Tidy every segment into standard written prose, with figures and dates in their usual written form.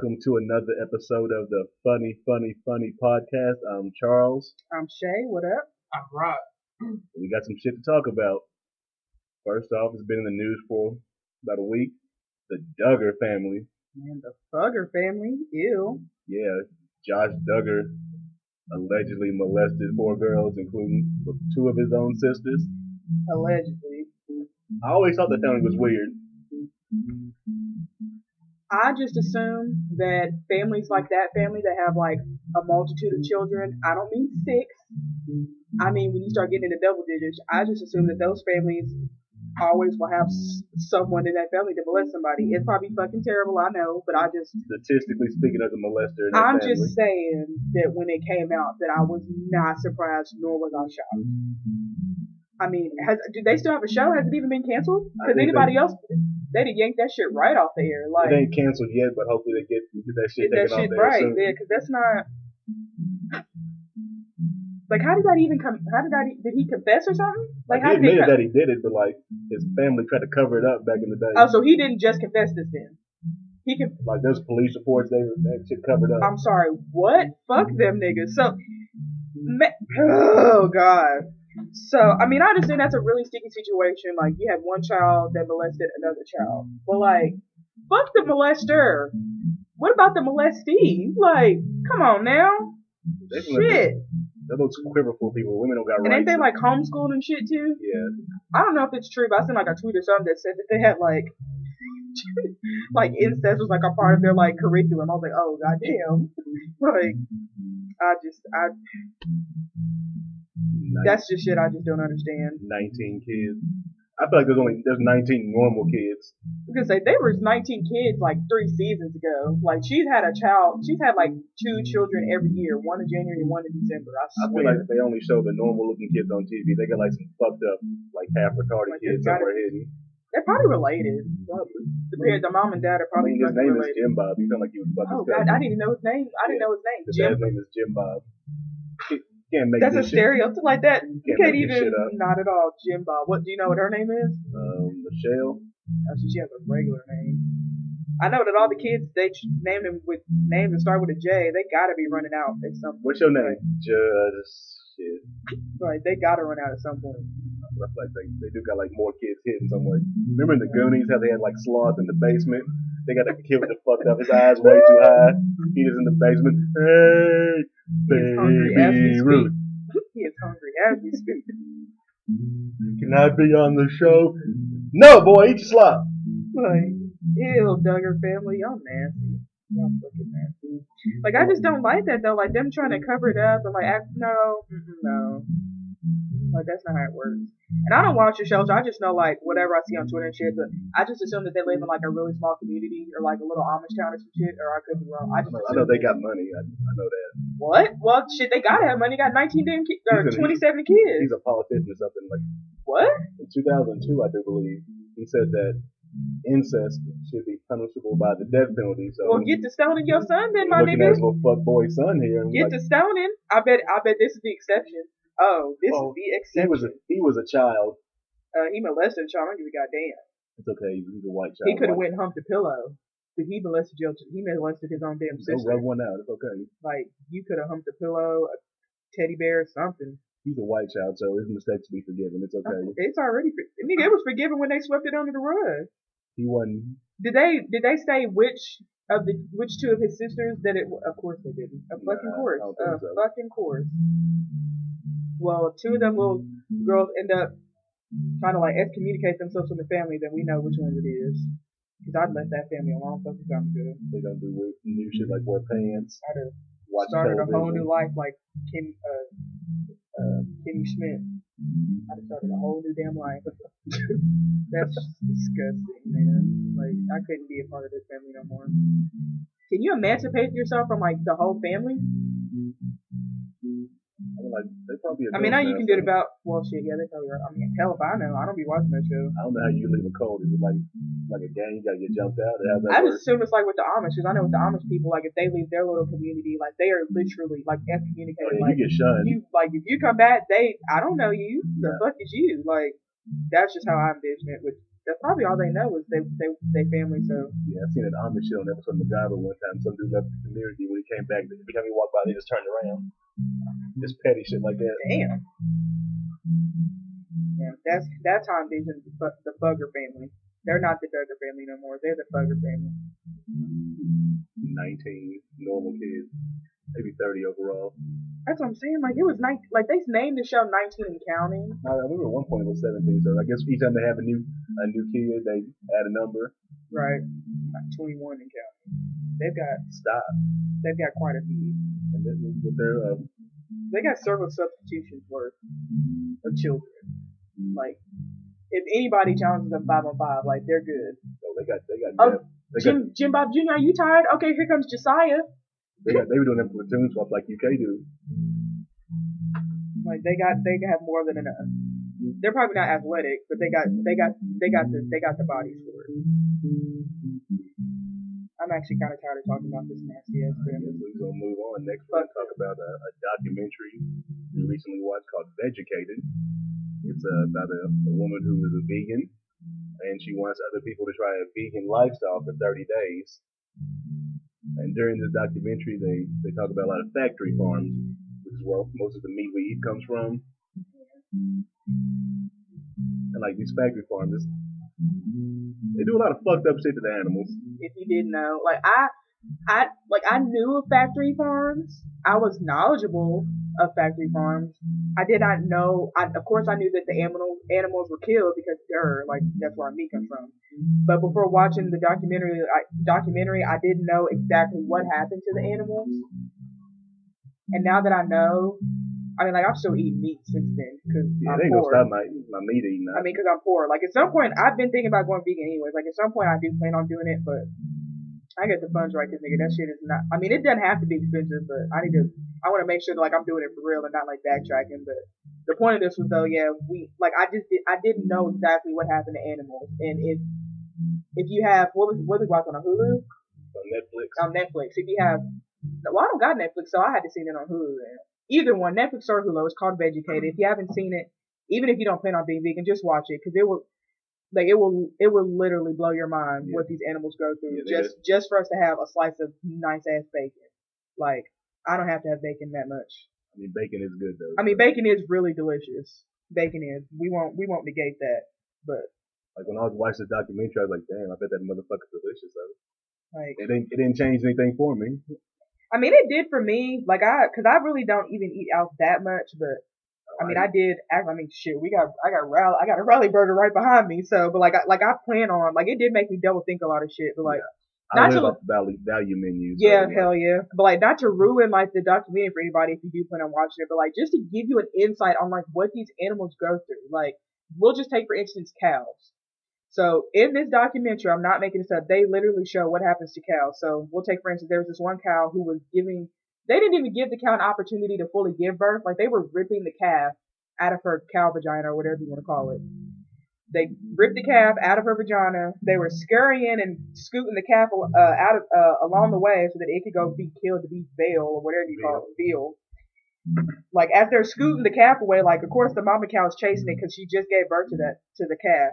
welcome to another episode of the Funny, Funny, Funny podcast. I'm Charles. I'm Shay. What up? I'm Rob. We got some shit to talk about. First off, it's been in the news for about a week. The Duggar family. Man, the Duggar family? Ew. Yeah, Josh Duggar allegedly molested four girls, including two of his own sisters. Allegedly. I always thought that family was weird. I just assume that families like that family that have like a multitude of children, I don't mean six, I mean when you start getting into double digits, I just assume that those families always will have someone in that family to molest somebody. It's probably fucking terrible, I know, but I just... Statistically speaking, as a molester in that family. I'm just saying that when it came out that I was not surprised, nor was I shocked. I mean, do they still have a show? Has it even been canceled? Because anybody else, they'd have yanked that shit right off the air. Like, it ain't canceled yet, but hopefully they get that shit taken off the air. Right, yeah, because that's not... Like, how did that even come... Did he confess or something? Like, how did he admit that he did it, but, like, his family tried to cover it up back in the day. Oh, so he didn't just confess this then? He can... Like, those police reports, that shit covered up. I'm sorry, what? Fuck them niggas. So... Oh, God. So, I mean, I understand that's a really sticky situation. Like, you had one child that molested another child. But, like, fuck the molester. What about the molestee? Like, come on now. Shit. They're those quiverful people. Women don't got rights. And ain't they, like, homeschooled and shit, too? Yeah. I don't know if it's true, but I seen, like, a tweet or something that said that they had, like, like, incest was, like, a part of their, like, curriculum. I was like, oh, goddamn. Like, that's just shit I just don't understand. 19 kids. I feel like there's 19 normal kids. Because they were 19 kids like 3 seasons ago. Like she's had like 2 children every year, one in January and one in December. I feel like they only show the normal looking kids on TV. They got like some fucked up, like half retarded kids somewhere hidden. They're probably related. The mom and dad are probably related. His name is Jim Bob. You sound like you was fucking I didn't even know his name. His dad's name is Jim Bob. Can't make that's a stereotype like that. You can't even. Not at all, Jim Bob. What do you know? What her name is? Michelle. Actually, she has a regular name. I know that all the kids they named them with names that start with a J. They gotta be running out at some point. What's your name? Shit. Right, they gotta run out at some point. That's like they do got like more kids hidden somewhere. Remember in the Goonies how they had like sloths in the basement? They got a kid with the fucked up. His eyes way too high. He is in the basement. Hey. He is hungry as we speak. Can I be on the show? No, boy, eat your slop. Like, ew, Duggar family, y'all nasty. Y'all fucking nasty. Like, I just don't like that, though. Like, them trying to cover it up and, like, no. Like, that's not how it works. And I don't watch the shows. I just know, like, whatever I see on Twitter and shit, but I just assume that they live in, like, a really small community or, like, a little Amish town or some shit, or I could be wrong. I know they got money. I know that. What? Well, shit, they gotta have money. Got 19 damn kids, or 27 kids. He's a politician or something. Like, what? In 2002, I do believe, he said that incest should be punishable by the death penalty. So, well, get to stoning your son then, my nigga. Little fuck boy son here. Get to stoning. I bet this is the exception. Oh, this is the exception. He was a child. He molested a child. I don't give a goddamn. It's okay. He's a white child. He could have went and humped a pillow, but he molested his own damn sister. Don't rub one out. It's okay. Like, you could have humped a pillow, a teddy bear, something. He's a white child, so his mistakes be forgiven. It's okay. It's already. Nigga, it was forgiven when they swept it under the rug. He wasn't. Did they say which two of his sisters that it? Of course they didn't. Fucking course. Well, two of them little girls end up trying to, like, excommunicate themselves from the family, then we know which one it is. Because I'd let that family alone fucking time ago. They don't do new shit like wear pants. I'd have started television. A whole new life like Kimmy Schmidt. I'd have started a whole new damn life. That's just disgusting, man. Like, I couldn't be a part of this family no more. Can you emancipate yourself from, like, the whole family? Like, you can do it they probably are. I mean, hell if I know. I don't be watching that show. I don't know how you leave a cold. Is it like a gang? You gotta get jumped out? I just assume it's like with the Amish, because I know with the Amish people, like, if they leave their little community, like, they are literally, like, excommunicated. Oh, yeah, like, you get shunned. If you come back, I don't know you. The fuck is you? Like, that's just how I envision it with That's probably all they know is they family. So yeah, I've seen an Amish shit on episode of MacGyver one time. Some dude left the community when he came back. Every time he walked by, they just turned around. Just petty shit like that. Damn. Yeah, that's how I envision the Bugger family. They're not the Duggar family no more. They're the Bugger family. 19 normal kids, maybe 30 overall. That's what I'm saying. Like it was 19. Like they named the show 19 and counting. I remember at one point it was 17. So I guess each time they have a new kid, they add a number. Right, like 21 and counting. They've got quite a few. And with their they got several substitutions worth of children. Like if anybody challenges them 5-on-5, like they're good. Oh, they got. Oh, Jim Bob Jr., are you tired? Okay, here comes Josiah. They were doing them platoon swaps like UK do. Like they have more than enough. They're probably not athletic, but they got the bodies for it. I'm actually kind of tired of talking about this nasty ass crap. We're gonna move on. Next, we're gonna talk about a documentary we recently watched called Vegucated. It's about a woman who is a vegan, and she wants other people to try a vegan lifestyle for 30 days. And during this documentary, they talk about a lot of factory farms, which is where most of the meat we eat comes from. And like these factory farms, they do a lot of fucked up shit to the animals. If you didn't know, like I knew of factory farms. I was knowledgeable of factory farms. I did not know. Of course, I knew that the animals were killed because they're like that's where our meat comes from. But before watching the documentary, I didn't know exactly what happened to the animals. And now that I know, I mean, like I've still eaten meat since then because I'm poor. Gonna stop my meat eating. I mean, because I'm poor. Like at some point, I've been thinking about going vegan anyways. Like at some point, I do plan on doing it, but I get the funds right, cause nigga, that shit is not. I mean, it doesn't have to be expensive, but I want to make sure that like I'm doing it for real and not like backtracking. But the point of this was though, yeah, I didn't know exactly what happened to animals, and if you have what was it watching on Hulu? On Netflix. On Netflix. If you have, well, I don't got Netflix, so I had to see it on Hulu. Either one, Netflix or Hulu, it's called Vegucated. If you haven't seen it, even if you don't plan on being vegan, just watch it, cause it will. Like it will literally blow your mind what these animals go through just for us to have a slice of nice ass bacon. Like I don't have to have bacon that much. I mean, bacon is good though. I mean, bacon is really delicious. Bacon is. We won't negate that. But like when I was watching the documentary, I was like, damn, I bet that motherfucker's delicious though. Like it didn't change anything for me. I mean, it did for me. Like cause I really don't even eat out that much, but. I mean, I got a Rally burger right behind me. So, but I plan on, like, it did make me double think a lot of shit. But like, yeah. Not to live off the value menus. Yeah, so, hell yeah. But like, not to ruin like the documentary for anybody if you do plan on watching it. But like, just to give you an insight on like what these animals go through. Like, we'll just take for instance cows. So in this documentary, I'm not making this up. They literally show what happens to cows. So we'll take for instance, there was this one cow who was giving. They didn't even give the cow an opportunity to fully give birth. Like, they were ripping the calf out of her cow vagina or whatever you want to call it. They ripped the calf out of her vagina. They were scurrying and scooting the calf along the way so that it could go be killed to be veal or whatever you call it, veal. Like, as they're scooting the calf away, like, of course, the mama cow is chasing it because she just gave birth to the calf.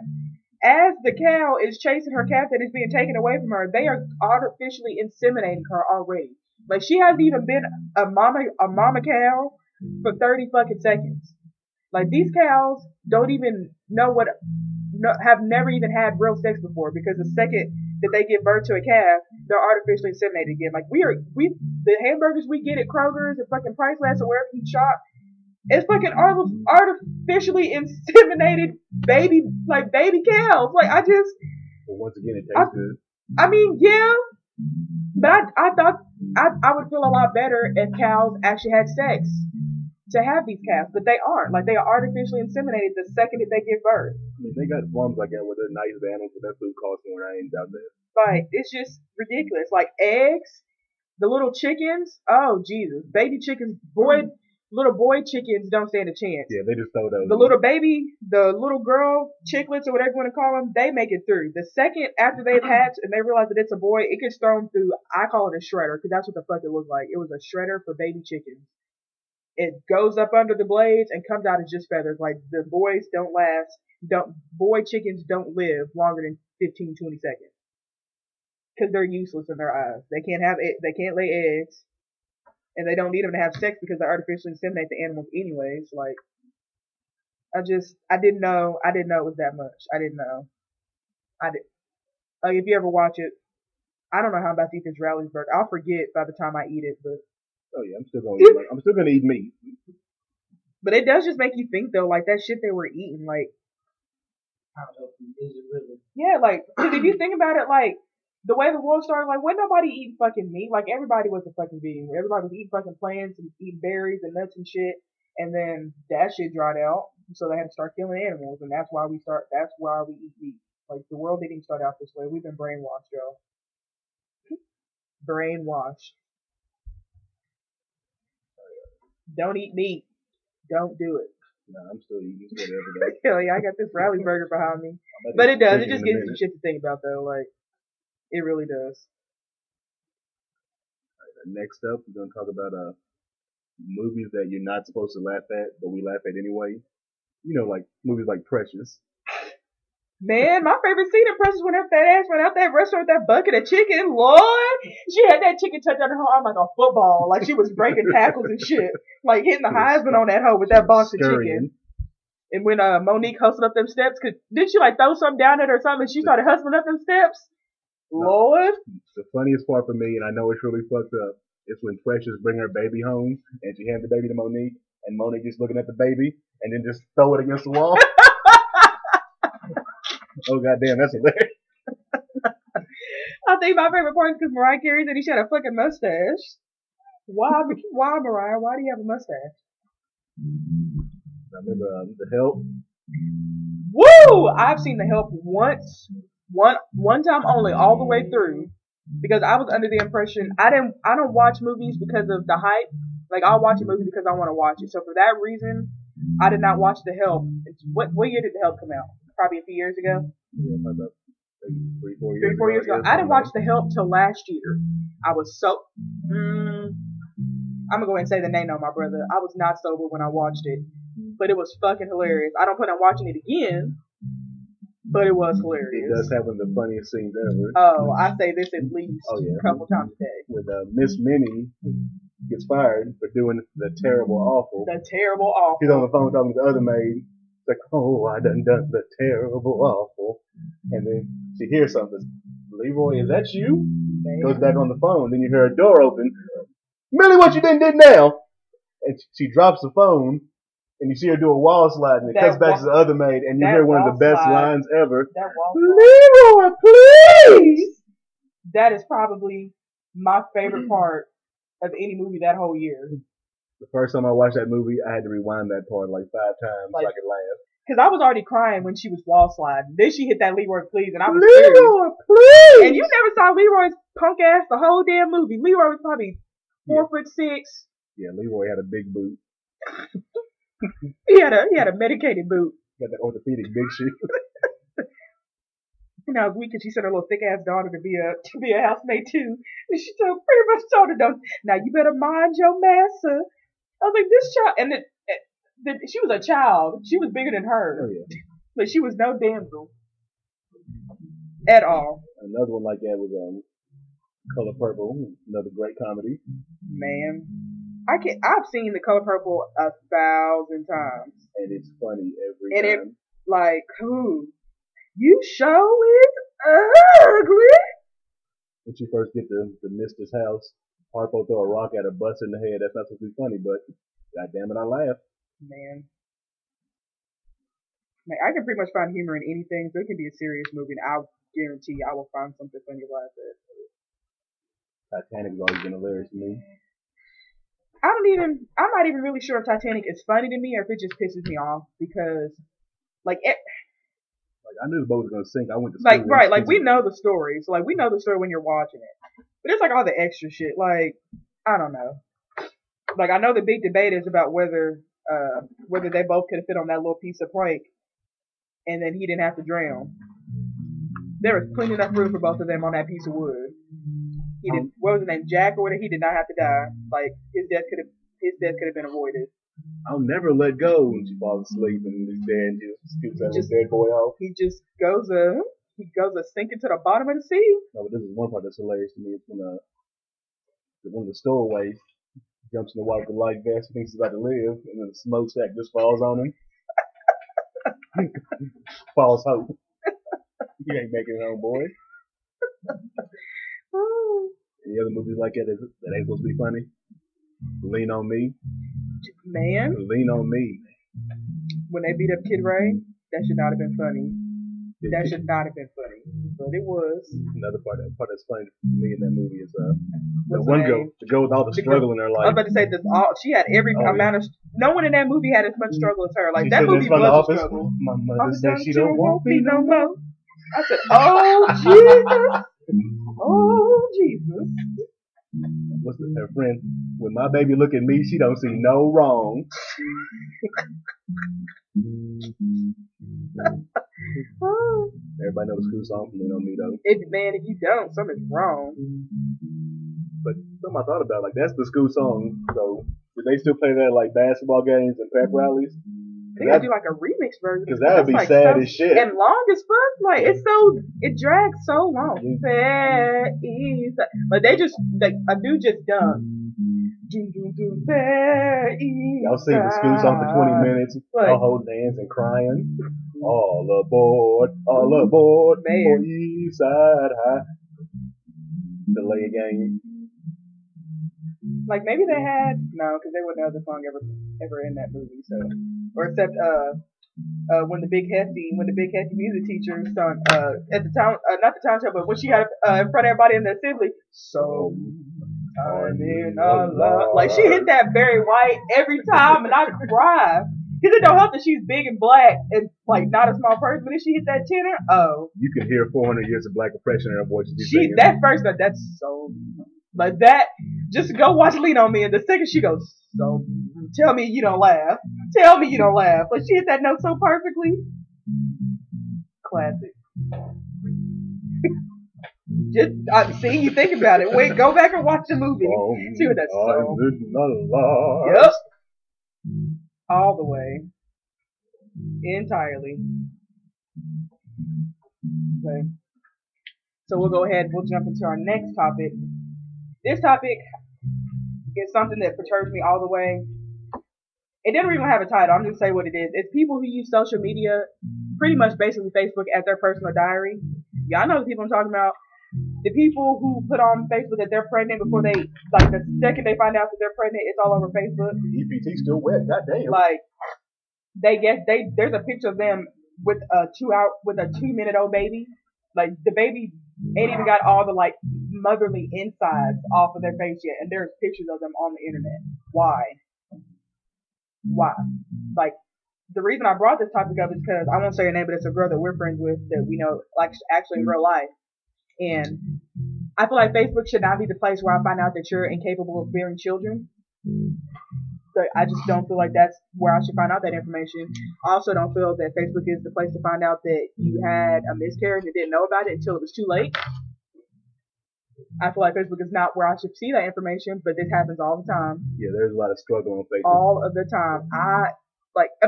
As the cow is chasing her calf that is being taken away from her, they are artificially inseminating her already. Like, she hasn't even been a mama cow for 30 fucking seconds. Like, these cows don't even know have never even had real sex before, because the second that they give birth to a calf, they're artificially inseminated again. Like, the hamburgers we get at Kroger's and fucking Priceless or wherever you shop, it's fucking artificially inseminated baby cows. Like, I just... Well, once again, it tastes good. I mean, yeah. But I thought I would feel a lot better if cows actually had sex to have these calves, but they aren't. Like, they are artificially inseminated the second that they give birth. I mean, they got farms like that where they're nice animals, but that food costs more than I ain't out there. Like, it's just ridiculous. Like, eggs, the little chickens, oh, Jesus. Baby chickens, little boy chickens don't stand a chance. Yeah, they just throw those. The little baby, the little girl chicklets or whatever you want to call them, they make it through. The second after they've hatched and they realize that it's a boy, it gets thrown through. I call it a shredder because that's what the fuck it looked like. It was a shredder for baby chickens. It goes up under the blades and comes out as just feathers. Like, the boys don't last boy chickens don't live longer than 15, 20 seconds. Cause they're useless in their eyes. They can't lay eggs. And they don't need them to have sex because they artificially inseminate the animals anyways. Like, I didn't know it was that much. Like, if you ever watch it, I don't know how I'm about to eat this Rally's burger. I'll forget by the time I eat it, but. Oh yeah, I'm still gonna eat meat. But it does just make you think though, like that shit they were eating, like. How healthy is it really? Yeah, like, cause if you think about it, like, the way the world started, like, wasn't nobody eating fucking meat? Like, everybody was a fucking vegan. Everybody was eating fucking plants and eating berries and nuts and shit. And then that shit dried out, so they had to start killing animals. And that's why we eat meat. Like, the world didn't start out this way. We've been brainwashed, y'all. Brainwashed. Don't eat meat. Don't do it. No, I'm still eating whatever. Hell yeah, I got this Rally burger behind me. But it does. It just gives you shit to think about, though. Like, it really does. All right, next up, we're going to talk about movies that you're not supposed to laugh at, but we laugh at anyway. You know, like movies like Precious. Man, my favorite scene in Precious when her fat ass ran out that restaurant with that bucket of chicken. Lord, she had that chicken tucked under her arm like a football. Like she was breaking tackles and shit. Like hitting the Heisman on that hoe with that box of chicken. And when Monique hustled up them steps, didn't she like throw something down at her or something and she started hustling up them steps? Lord. The funniest part for me, and I know it's really fucked up, is when Precious bring her baby home and she hands the baby to Monique and Monique just looking at the baby and then just throw it against the wall. Oh goddamn, that's hilarious. I think my favorite part is because Mariah Carey said he had a fucking mustache. Why Mariah? Why do you have a mustache? I remember The Help. Woo! I've seen The Help once, one time only, all the way through, because I was under the impression I don't watch movies because of the hype. Like I'll watch a movie because I want to watch it. So for that reason, I did not watch The Help. What year did The Help come out? Probably a few years ago. Yeah, probably about 3-4 years ago. I didn't watch The Help till last year. I was so... I'm going to go ahead and say the name on my brother. I was not sober when I watched it. But it was fucking hilarious. I don't plan on watching it again. But it was hilarious. It does have one of the funniest scenes ever. Oh, I say this at least a couple times a day. When Miss Minnie gets fired for doing the terrible awful. The terrible awful. She's on the phone talking to the other maid. Like, oh, I done the terrible awful. And then she hears something. Leroy, is that you? Damn. Goes back on the phone. Then you hear a door open. Millie, what you done did now? And she drops the phone. And you see her do a wall slide. And it cuts back to the other maid. And you hear one of the best lines ever. Leroy, please! That is probably my favorite part of any movie that whole year. The first time I watched that movie, I had to rewind that part like 5 times so I could laugh. Because I was already crying when she was wall sliding. Then she hit that Leroy, please, and I was Leroy, please! And you never saw Leroy's punk ass the whole damn movie. Leroy was probably 4'6". Yeah, Leroy had a big boot. He had a medicated boot. He had that orthopedic big shoe. You know, weak because she sent her little thick ass daughter to be a housemate too. And she pretty much told her, now you better mind your master. I was like, this child, and she was a child. She was bigger than her. Oh, yeah. But she was no damsel. At all. Another one like that was Color Purple, another great comedy. Man. I've seen the Color Purple 1,000 times. And it's funny every time. And it, like, who? You show is ugly. When you first get to Mister's house, Harpo throw a rock at a bus in the head. That's not supposed to be funny, but goddamn it, I laughed. Man, I can pretty much find humor in anything. So it can be a serious movie, and I guarantee I will find something funny to laugh at. Titanic has always been hilarious to me. I'm not even really sure if Titanic is funny to me or if it just pisses me off because, like, I knew the boat was gonna sink. I went to school. Like, right, like we know the story, so like we know the story when you're watching it. But it's like all the extra shit. Like, I don't know. Like, I know the big debate is about whether they both could have fit on that little piece of plank, and then he didn't have to drown. There was plenty enough room for both of them on that piece of wood. He did. What was his name? Jack or whatever. He did not have to die. Like, his death could have been avoided. I'll never let go. And she falls asleep, and this dad just scoops out his dead boy off. He just goes up. He goes a sinking to the bottom of the sea. No, but this is one part that's hilarious to me. It's when one of the stowaways jumps in the water with a life vest, thinks he's about to live, and then the smokestack just falls on him. False hope. You ain't making it home, boy. Any other movies like that ain't supposed to be funny? Lean on Me. Man. Lean on Me. When they beat up Kid Ray, that should not have been funny. That should not have been funny, but it was. Another part that's funny for me in that movie is the one girl, the girl with all the struggle in her life. I was about to say this. She had every amount of. No one in that movie had as much struggle as her. Like she that movie was a struggle. My mother said she don't want me no more. I said, oh Jesus, oh Jesus. What's her friend? When my baby look at me, she don't see no wrong. Everybody knows a cool song from Lean on Me though. Man, if you don't, something's wrong. But something I thought about, like that's the school song. So do they still play that like basketball games and pep rallies? They gotta do like a remix version because that would be like, sad as shit and long as fuck. Like it drags so long. But they just like a dude just done. Y'all sing the school song for 20 minutes, all holding hands and crying. All aboard, for East Side High. Delay a game. Like maybe they had because there wasn't another song ever in that movie. So, or except when the big hefty music teacher sung at the town, not the town show, but when she had in front of everybody in the assembly. So. Like she hit that Barry White every time, and I cry because it don't help that she's big and black and like not a small person. But if she hit that tenor, you can hear 400 years of black oppression in her voice. She that first, like that's so like that. Just go watch Lean on Me, and the second she goes, so tell me you don't laugh. Tell me you don't laugh. Like she hit that note so perfectly. Classic. Just see, you think about it. Wait, go back and watch the movie. See what that song. Yep. All the way. Entirely. Okay. So we'll go ahead. We'll jump into our next topic. This topic is something that perturbs me all the way. It didn't even have a title. I'm just saying what it is. It's people who use social media, pretty much basically Facebook, as their personal diary. Y'all know the people I'm talking about. The people who put on Facebook that they're pregnant before they, like, the second they find out that they're pregnant, it's all over Facebook. EPT's still wet, goddamn. Like, there's a picture of them with a 2 minute old baby. Like, the baby ain't even got all the, like, motherly insides off of their face yet, and there's pictures of them on the internet. Why? Like, the reason I brought this topic up is because I won't say her name, but it's a girl that we're friends with that we know, like, actually in real life. And I feel like Facebook should not be the place where I find out that you're incapable of bearing children. So I just don't feel like that's where I should find out that information. I also don't feel that Facebook is the place to find out that you had a miscarriage and didn't know about it until it was too late. I feel like Facebook is not where I should see that information, but this happens all the time. Yeah, there's a lot of struggle on Facebook. All of the time.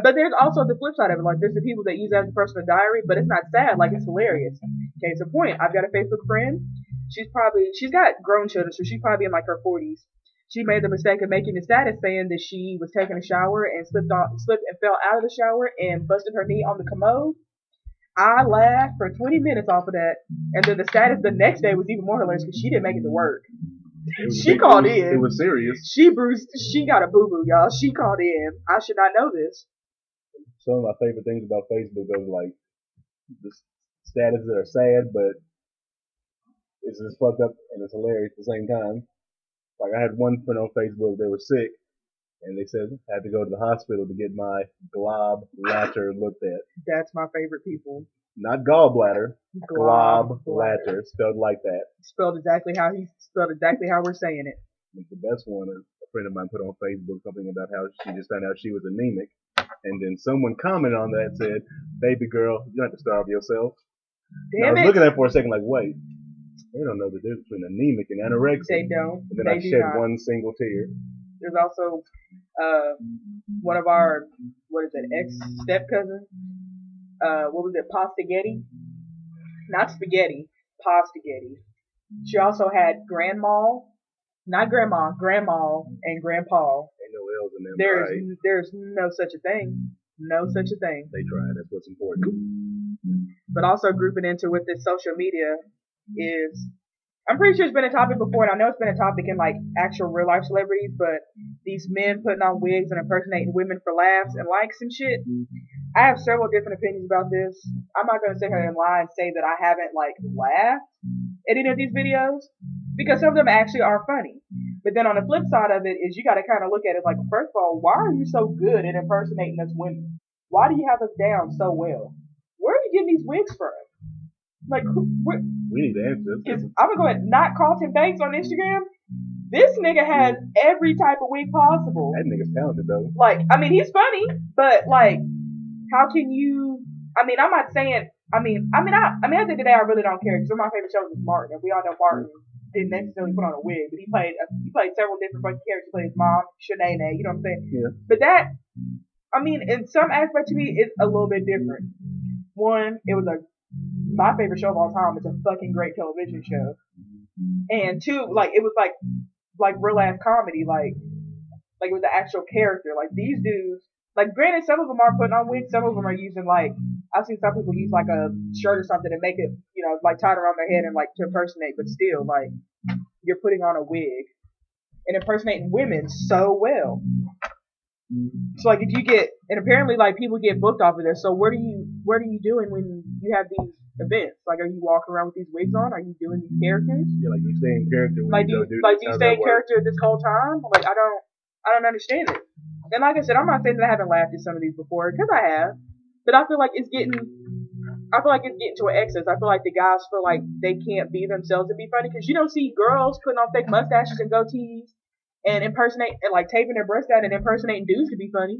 But there's also the flip side of it. Like, there's the people that use it as a personal diary, but it's not sad. Like, it's hilarious. Case in point, I've got a Facebook friend. She's got grown children, so she's probably in like her 40s. She made the mistake of making a status saying that she was taking a shower and slipped and fell out of the shower and busted her knee on the commode. I laughed for 20 minutes off of that, and then the status the next day was even more hilarious because she didn't make it to work. She called in. It was serious. She bruised. She got a boo-boo, y'all. She called in. I should not know this. Some of my favorite things about Facebook is like the statuses that are sad, but it's just fucked up and it's hilarious at the same time. Like I had one friend on Facebook, they were sick, and they said I had to go to the hospital to get my gallbladder looked at. That's my favorite people. Not gallbladder, globlatter, spelled like that. Spelled exactly how we're saying it. The best one is a friend of mine put on Facebook something about how she just found out she was anemic, and then someone commented on that and said, "Baby girl, you don't have to starve yourself." Damn it. I was looking at it for a second, like, wait, they don't know the difference between anemic and anorexic. They don't. And then I shed one single tear. There's also one of our, what is it, ex-step-cousins, what was it, Pastagetti? Not spaghetti, Pastagetti. She also had Grandma, and Grandpa. Ain't no L's in them, There's no such a thing. No such a thing. They try. That's what's important. But also grouping into with this social media is, I'm pretty sure it's been a topic before, and I know it's been a topic in like actual real life celebrities, but these men putting on wigs and impersonating women for laughs and likes and shit. I have several different opinions about this. I'm not going to sit here and lie and say that I haven't like laughed at any of these videos, because some of them actually are funny. But then on the flip side of it is you got to kind of look at it like, first of all, why are you so good at impersonating us women? Why do you have us down so well? Where are you getting these wigs from? Like, we need to answer this. I'm going to go ahead and not Carlton Banks on Instagram. This nigga has every type of wig possible. That nigga's talented, though. Like, I mean, he's funny, but like, how can you, I mean, I'm not saying, I mean, at the end of the day, I really don't care, because one of my favorite shows is Martin, and we all know Martin didn't necessarily put on a wig, but he played several different fucking characters. He played his mom, Shanayne, you know what I'm saying? Yeah. But that, I mean, in some aspect to me, it's a little bit different. One, it was my favorite show of all time. It's a fucking great television show. And two, like, it was like real-ass comedy, like it was an actual character. Like, these dudes, like, granted, some of them are putting on wigs, some of them are using, like, I've seen some people use, like, a shirt or something to make it, you know, like, tied around their head and, like, to impersonate, but still, like, you're putting on a wig and impersonating women so well. So, like, if you get, and apparently, like, people get booked off of this, so what are you doing when you have these events? Like, are you walking around with these wigs on? Are you doing these characters? Yeah, like, you stay in character when, like, you don't do this. Like, do you stay in character this whole time? Like, I don't understand it. And like I said, I'm not saying that I haven't laughed at some of these before, because I have. But I feel like it's getting to an excess. I feel like the guys feel like they can't be themselves and be funny, because you don't see girls putting on fake mustaches and goatees and impersonate and like taping their breasts out and impersonating dudes to be funny.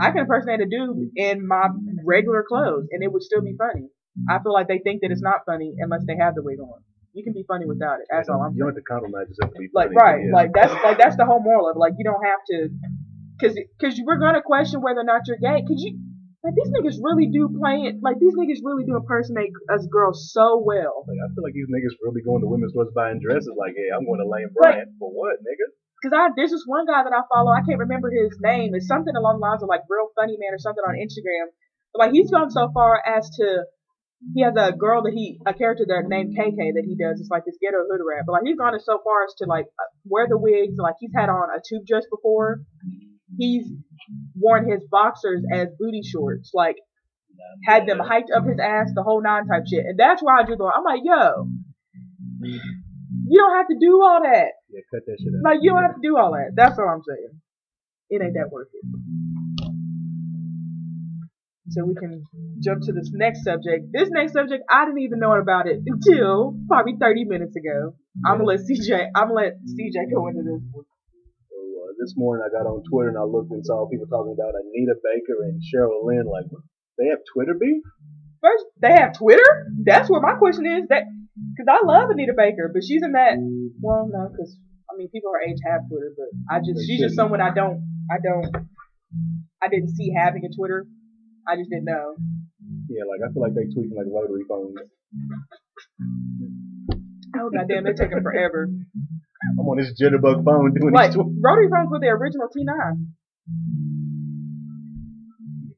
I can impersonate a dude in my regular clothes and it would still be funny. I feel like they think that it's not funny unless they have the wig on. You can be funny without it. That's all I'm saying. You don't have to compromise yourself to be funny. Like, right. Yeah. Like that's the whole moral of it. Like, you don't have to, because we're gonna question whether or not you're gay. Cause you, like, these niggas really do impersonate us girls so well. Like, I feel like these niggas really going to women's stores buying dresses. Like, hey, I'm going to Lane Bryant for what, nigga? Cause there's this one guy that I follow. I can't remember his name. It's something along the lines of like Real Funny Man or something on Instagram. But, like, he's gone so far as to, he has a girl that a character that named KK that he does. It's like this ghetto hood rap. But like, he's gone so far as to like wear the wigs. Like, he's had on a tube dress before. He's worn his boxers as booty shorts. Like, had them hiked up his ass, the whole nine type shit. And that's why I do the. I'm like, yo, you don't have to do all that. Yeah, cut that shit out. Like, you don't have to do all that. That's all I'm saying. It ain't that worth it. So we can jump to this next subject. This next subject, I didn't even know about it until probably 30 minutes ago. Yeah. I'm gonna let CJ go into this one. So, this morning I got on Twitter and I looked and saw people talking about Anita Baker and Cheryl Lynn. Like, they have Twitter beef? First, they have Twitter? That's where my question is. Because I love Anita Baker, but she's in that. Well, no, because I mean, people her age have Twitter, but she's just someone I didn't see having a Twitter. I just didn't know. Yeah, like, I feel like they tweeting like rotary phones. Oh, goddamn, they're taking forever. I'm on this jitterbug phone doing like, these tweets. Rotary phones were the original T9.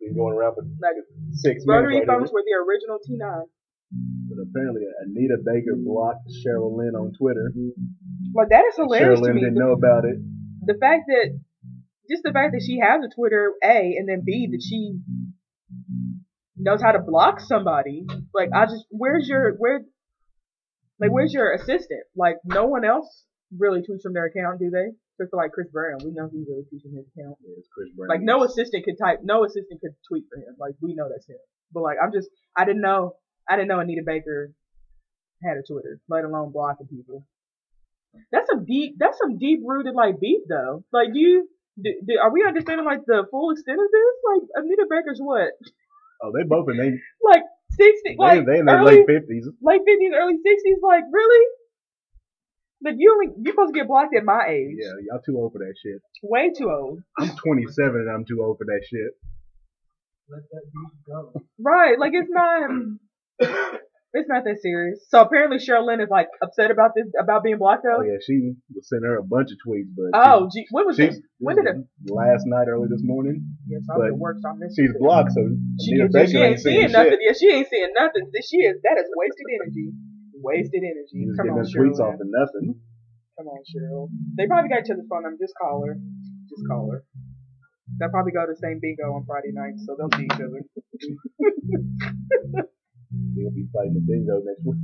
Been going around for like 6 minutes. Rotary phones were the original T9. But apparently, Anita Baker blocked Cheryl Lynn on Twitter. Well, that is hilarious. Cheryl Lynn didn't know about it. The fact that she has a Twitter, A, and then B, that she knows how to block somebody. Like, I just, where's your assistant? Like, no one else really tweets from their account, do they? Just like Chris Brown, we know he really tweets from his account. Yeah, it's Chris Brown. Like, no assistant could tweet for him. Like, we know that's him. But like, I didn't know Anita Baker had a Twitter, let alone blocking people. That's some deep rooted like beef though. Like, are we understanding like the full extent of this? Like, Anita Baker's what? Oh, they both in they like 60s, like they in their late 50s, early 60s. Like, really? But you're supposed to get blocked at my age. Yeah, y'all too old for that shit. Way too old. I'm 27 and I'm too old for that shit. Let that beat go. Right, like it's not that serious. So apparently Cheryl Lynn is like upset about this, about being blocked out. Oh yeah, she was sending her a bunch of tweets, but when did it? Last night, early this morning. Yes, I'm at work, so I missed. She's blocked, so Anita Baker ain't seeing nothing. Yeah, she ain't seeing nothing. That is wasted energy. Wasted energy. Come on, Cheryl. Tweets off of nothing. Come on, Cheryl. They probably got each other's phone number. Just call her. They'll probably go to the same bingo on Friday night, so they'll see each other. They'll be fighting the bingo next week.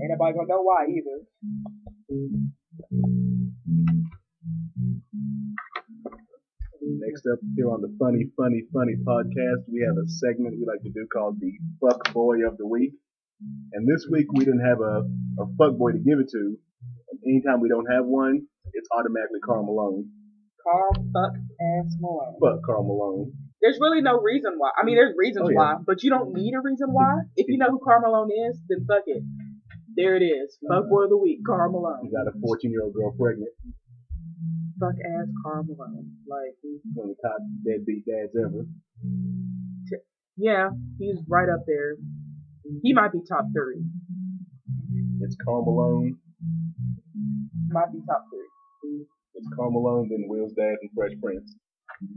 Ain't nobody gonna know why either. Next up here on the Funny podcast, we have a segment we like to do called the Fuck Boy of the Week. And this week we didn't have a fuckboy to give it to. And anytime we don't have one, it's automatically Karl Malone. Karl fuck ass Malone. Fuck Karl Malone. There's really no reason why. I mean, there's reasons why, but you don't need a reason why. If you know who Karl Malone is, then fuck it. There it is. Fuckboy of the week, Karl Malone. You got a 14-year-old girl pregnant. Fuck ass Karl Malone. Like, he's one of the top deadbeat dads ever. Yeah, he's right up there. He might be top 30. It's Karl Malone. Might be top 30. It's Karl Malone, then Will's dad and Fresh Prince.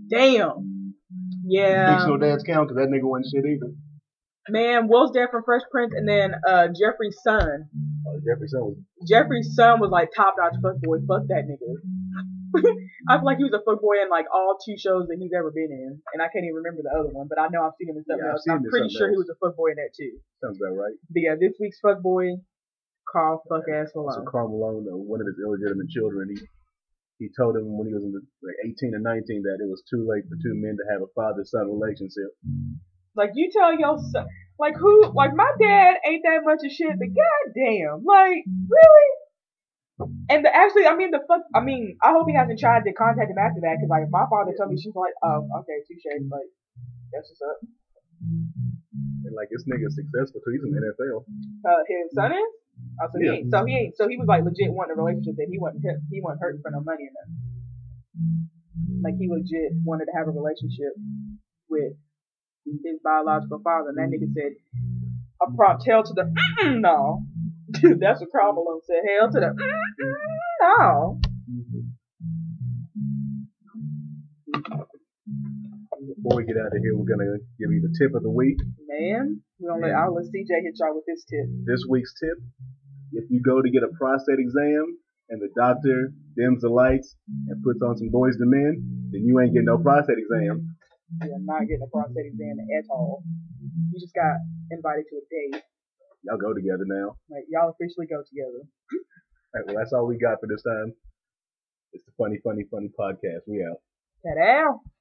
Damn. Yeah. Fictional dads count because that nigga wasn't shit either. Man, Will's dad from Fresh Prince, and then Jeffrey's son. Oh, Jeffrey's son was like top notch fuckboy. Fuck that nigga. I feel like he was a fuckboy in like all two shows that he's ever been in, and I can't even remember the other one. But I know I've seen him in something else. I'm pretty sure he was a fuckboy in that too. Sounds about right. But yeah, this week's fuckboy, Karl fuck ass Malone. So Karl Malone, one of his illegitimate children, he told him when he was in the, like 18 or 19 that it was too late for two men to have a father-son relationship. Like, you tell your son, like, who, like, my dad ain't that much of shit, but goddamn, like, really? And I hope he hasn't tried to contact him after that, because, like, if my father told me, she's like, oh, okay, touche, like, that's what's up. And, like, this nigga's successful, because he's in the NFL. His son is? Oh, so yeah. He was, like, legit wanting a relationship that he wasn't hurting for no money or nothing. Like, he legit wanted to have a relationship with his biological father, and that nigga said, a prompt hell to the no. Dude, that's what Karl Malone said. Hell to the no. Before we get out of here, we're gonna give you the tip of the week. Man, I'll let CJ hit y'all with his tip. This week's tip: if you go to get a prostate exam and the doctor dims the lights and puts on some Boys II Men, then you ain't getting no prostate exam. You're not getting a prostate exam at all. You just got invited to a date. Y'all go together now. Like, y'all officially go together. Alright, well, that's all we got for this time. It's the Funny Podcast. We out. Ta-da!